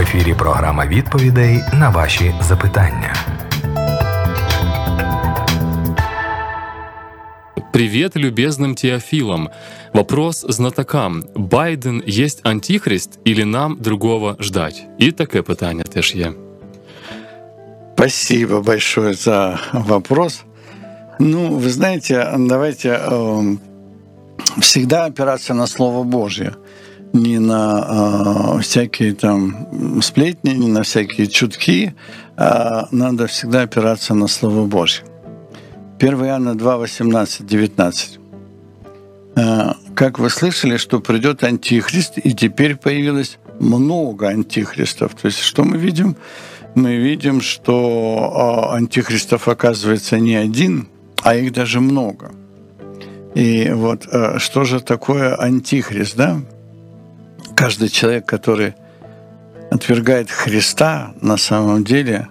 ефірі програма відповідей на ваші запитання. Привет любезным теофилам. Вопрос знатокам. Байден есть антихрист или нам другого ждать? И такое питание теж є. Спасибо большое за вопрос. Вы знаете, давайте всегда опираться на Слово Божье. Не на всякие там сплетни, не на всякие чутки. Надо всегда опираться на Слово Божье. 1 Иоанна 2, 18, 19. «Как вы слышали, что придет антихрист, и теперь появилось много антихристов». То есть что мы видим? Мы видим, что антихристов оказывается не один, а их даже много. И вот что же такое антихрист, да? Каждый человек, который отвергает Христа, на самом деле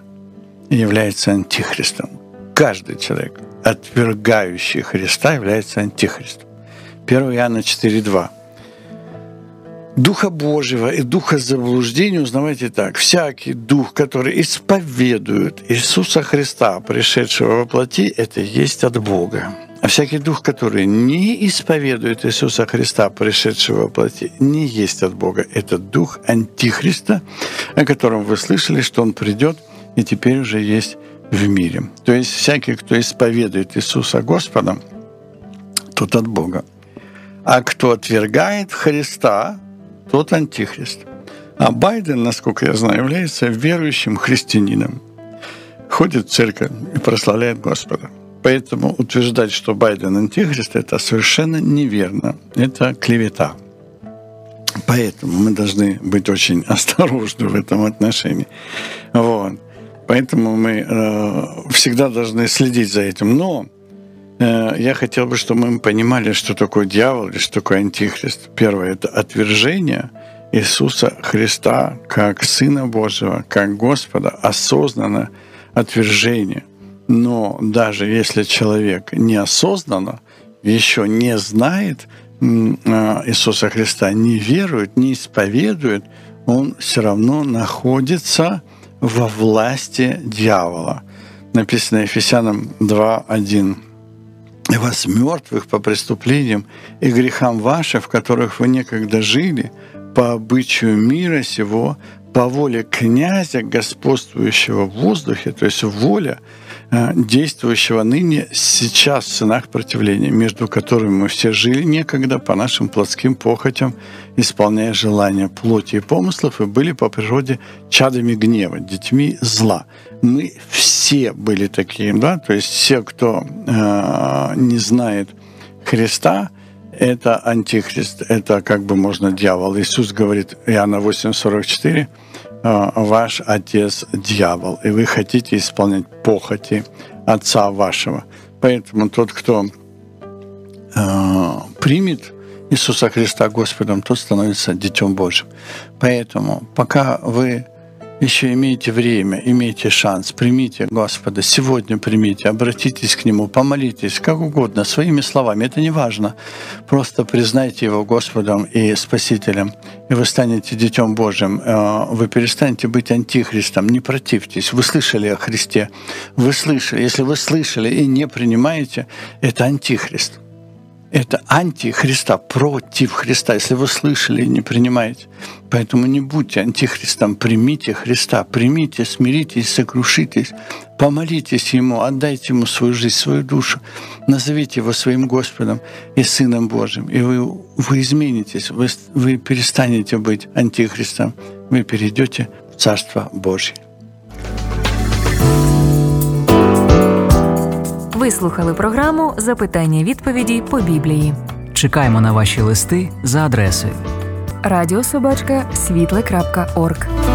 является антихристом. Каждый человек, отвергающий Христа, является антихристом. 1 Иоанна 4,2. «Духа Божьего и духа заблуждения узнавайте так. Всякий дух, который исповедует Иисуса Христа, пришедшего во плоти, это есть от Бога. А всякий дух, который не исповедует Иисуса Христа, пришедшего во плоти, не есть от Бога. Это дух антихриста, о котором вы слышали, что он придет и теперь уже есть в мире». То есть всякий, кто исповедует Иисуса Господом, тот от Бога. А кто отвергает Христа, тот антихрист. А Байден, насколько я знаю, является верующим христианином. Ходит в церковь и прославляет Господа. Поэтому утверждать, что Байден антихрист, это совершенно неверно. Это клевета. Поэтому мы должны быть очень осторожны в этом отношении. Поэтому мы всегда должны следить за этим. Но я хотел бы, чтобы мы понимали, что такое дьявол или что такое антихрист. Первое — это отвержение Иисуса Христа как Сына Божьего, как Господа, осознанное отвержение. Но даже если человек неосознанно еще не знает Иисуса Христа, не верует, не исповедует, он все равно находится во власти дьявола. Написано Ефесянам 2:1. «И вас, мертвых по преступлениям и грехам вашим, в которых вы некогда жили, по обычаю мира сего, по воле князя, господствующего в воздухе», то есть воля, действующего ныне сейчас в сынах противления, между которыми мы все жили некогда по нашим плотским похотям, исполняя желания плоти и помыслов, и были по природе чадами гнева, детьми зла. Мы все были такие, да, то есть все, кто не знает Христа, это антихрист, это можно дьявол. Иисус говорит, Иоанна 8:44, «Ваш отец дьявол, и вы хотите исполнять похоти отца вашего». Поэтому тот, кто примет Иисуса Христа Господом, тот становится Детем Божьим. Поэтому пока вы еще имеете время, имеете шанс, примите Господа, сегодня примите, обратитесь к Нему, помолитесь, как угодно, своими словами, это не важно. Просто признайте Его Господом и Спасителем, и вы станете Детем Божьим, вы перестанете быть антихристом, не противьтесь, вы слышали о Христе, вы слышали, если вы слышали и не принимаете, это антихрист. Это антихриста, против Христа, если вы слышали и не принимаете. Поэтому не будьте антихристом, примите Христа, примите, смиритесь, сокрушитесь, помолитесь Ему, отдайте Ему свою жизнь, свою душу, назовите Его своим Господом и Сыном Божьим, и вы изменитесь, вы перестанете быть антихристом, вы перейдете в Царство Божье. Ви слухали програму «Запитання-відповіді по Біблії». Чекаємо на ваші листи за адресою radiosobachka@svitla.org.